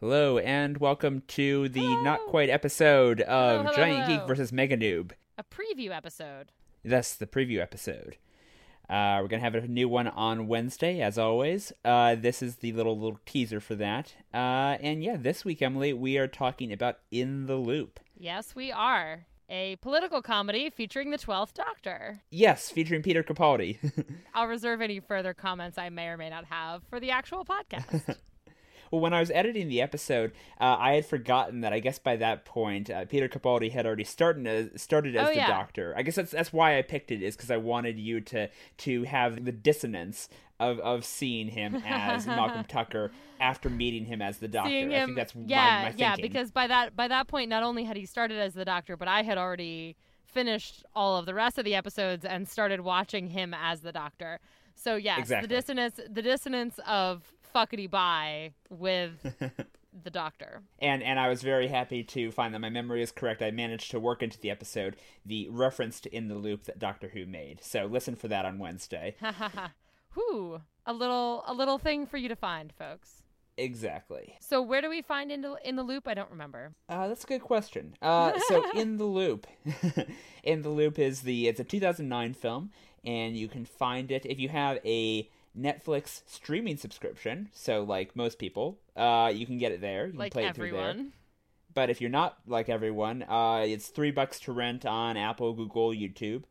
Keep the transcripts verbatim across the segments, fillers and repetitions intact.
Hello, and welcome to the hello. Not Quite episode of hello, hello, Giant hello. Geek versus Mega Noob. A preview episode. That's the preview episode. Uh, we're going to have a new one on Wednesday, as always. Uh, this is the little little teaser for that. Uh, and yeah, this week, Emily, we are talking about In the Loop. Yes, we are. A political comedy featuring the twelfth Doctor. Yes, featuring Peter Capaldi. I'll reserve any further comments I may or may not have for the actual podcast. Well, when I was editing the episode, uh, I had forgotten that I guess by that point, uh, Peter Capaldi had already started as, started as oh, the yeah. Doctor. I guess that's that's why I picked it, is because I wanted you to to have the dissonance of, of seeing him as Malcolm Tucker after meeting him as the Doctor. Seeing him, I think that's yeah, my, my thinking. Yeah, because by that, by that point, not only had he started as the Doctor, but I had already finished all of the rest of the episodes and started watching him as the Doctor. So yes, exactly. the dissonance the dissonance of fuckety-bye with the Doctor. And and I was very happy to find that my memory is correct. I managed to work into the episode the reference to In the Loop that Doctor Who made. So listen for that on Wednesday. Whew. A little, a little thing for you to find, folks. Exactly. So where do we find In the, in the Loop? I don't remember. Uh, that's a good question. Uh, so In the Loop. In the Loop is the, it's a two thousand nine film, and you can find it if you have a Netflix streaming subscription, so like most people, uh, you can get it there. You can like play it through everyone. There. But if you're not like everyone, uh, it's three bucks to rent on Apple, Google, YouTube.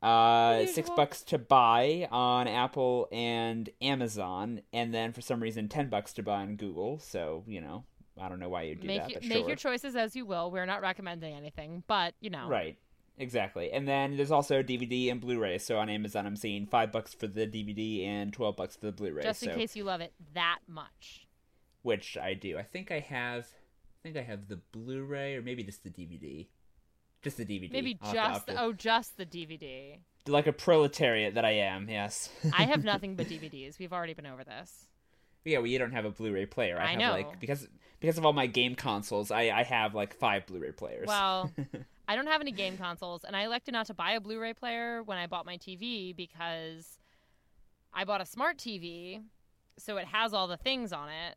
Uh, six bucks to buy on Apple and Amazon, and then for some reason ten bucks to buy on Google. So you know, I don't know why you do make that. You, but make sure. Your choices as you will. We're not recommending anything, but you know, right. Exactly. And then there's also D V D and Blu-ray. So on Amazon, I'm seeing five bucks for the D V D and twelve bucks for the Blu-ray. Just in so, case you love it that much. Which I do. I think I have I think I have the Blu-ray or maybe just the D V D. Just the D V D. Maybe I'll just to, to... oh just the D V D. Like a proletariat that I am, yes. I have nothing but D V Ds. We've already been over this. Yeah, well, you don't have a Blu-ray player. I, I have know. like because because of all my game consoles, I, I have like five Blu-ray players. Well, I don't have any game consoles, and I elected not to buy a Blu-ray player when I bought my T V because I bought a smart T V, so it has all the things on it.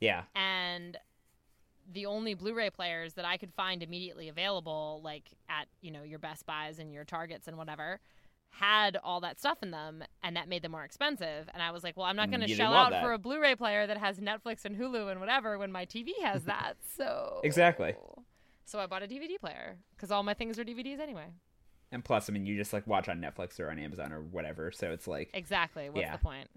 Yeah. And the only Blu-ray players that I could find immediately available, like at, you know, your Best Buys and your Targets and whatever, had all that stuff in them, and that made them more expensive. And I was like, well, I'm not going to shell out that. for a Blu-ray player that has Netflix and Hulu and whatever when my T V has that. So exactly. So I bought a D V D player because all my things are D V Ds anyway. And plus, I mean, you just like watch on Netflix or on Amazon or whatever. So it's like exactly. What's yeah. the point?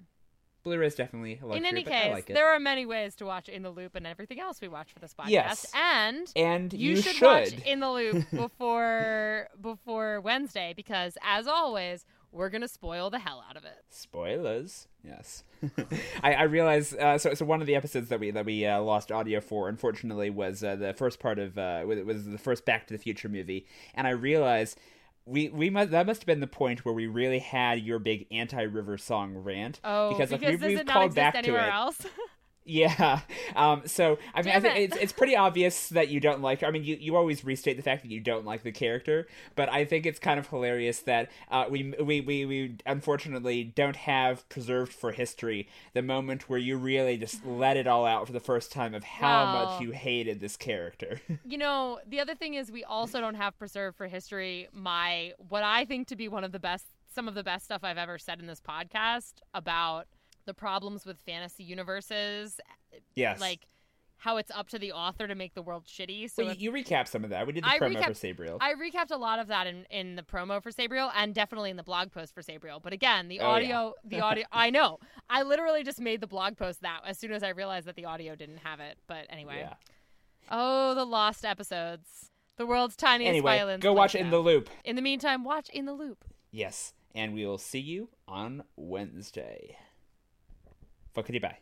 Blu-ray is definitely a luxury, in any but case. I like it. There are many ways to watch In the Loop and everything else we watch for this podcast. Yes, and and you, you should, should watch In the Loop before before Wednesday because, as always, we're gonna spoil the hell out of it. Spoilers. Yes. I, I realize. Uh, so, so one of the episodes that we that we uh, lost audio for, unfortunately, was uh, the first part of uh, was the first Back to the Future movie, and I realized we we must, that must have been the point where we really had your big anti-River Song rant. Oh, because, like, because we, we've called back to it. Does it not exist anywhere else? Yeah. Um, so, I mean, Damn I think it. it's, it's pretty obvious that you don't like her. I mean, you, you always restate the fact that you don't like the character, but I think it's kind of hilarious that uh, we, we, we, we unfortunately don't have preserved for history the moment where you really just let it all out for the first time of how wow. much you hated this character. You know, the other thing is we also don't have preserved for history my, what I think to be one of the best, some of the best stuff I've ever said in this podcast about the problems with fantasy universes, yes, like how it's up to the author to make the world shitty. So well, if, you recap some of that. We did the I promo recapped, for Sabriel. I recapped a lot of that in, in the promo for Sabriel and definitely in the blog post for Sabriel. But again, the oh, audio, yeah. the audio. I know. I literally just made the blog post that as soon as I realized that the audio didn't have it. But anyway, yeah. oh, the lost episodes, the world's tiniest anyway, violins. Go watch In the Loop. In the meantime, watch In the Loop. Yes, and we will see you on Wednesday. Fuckity bye.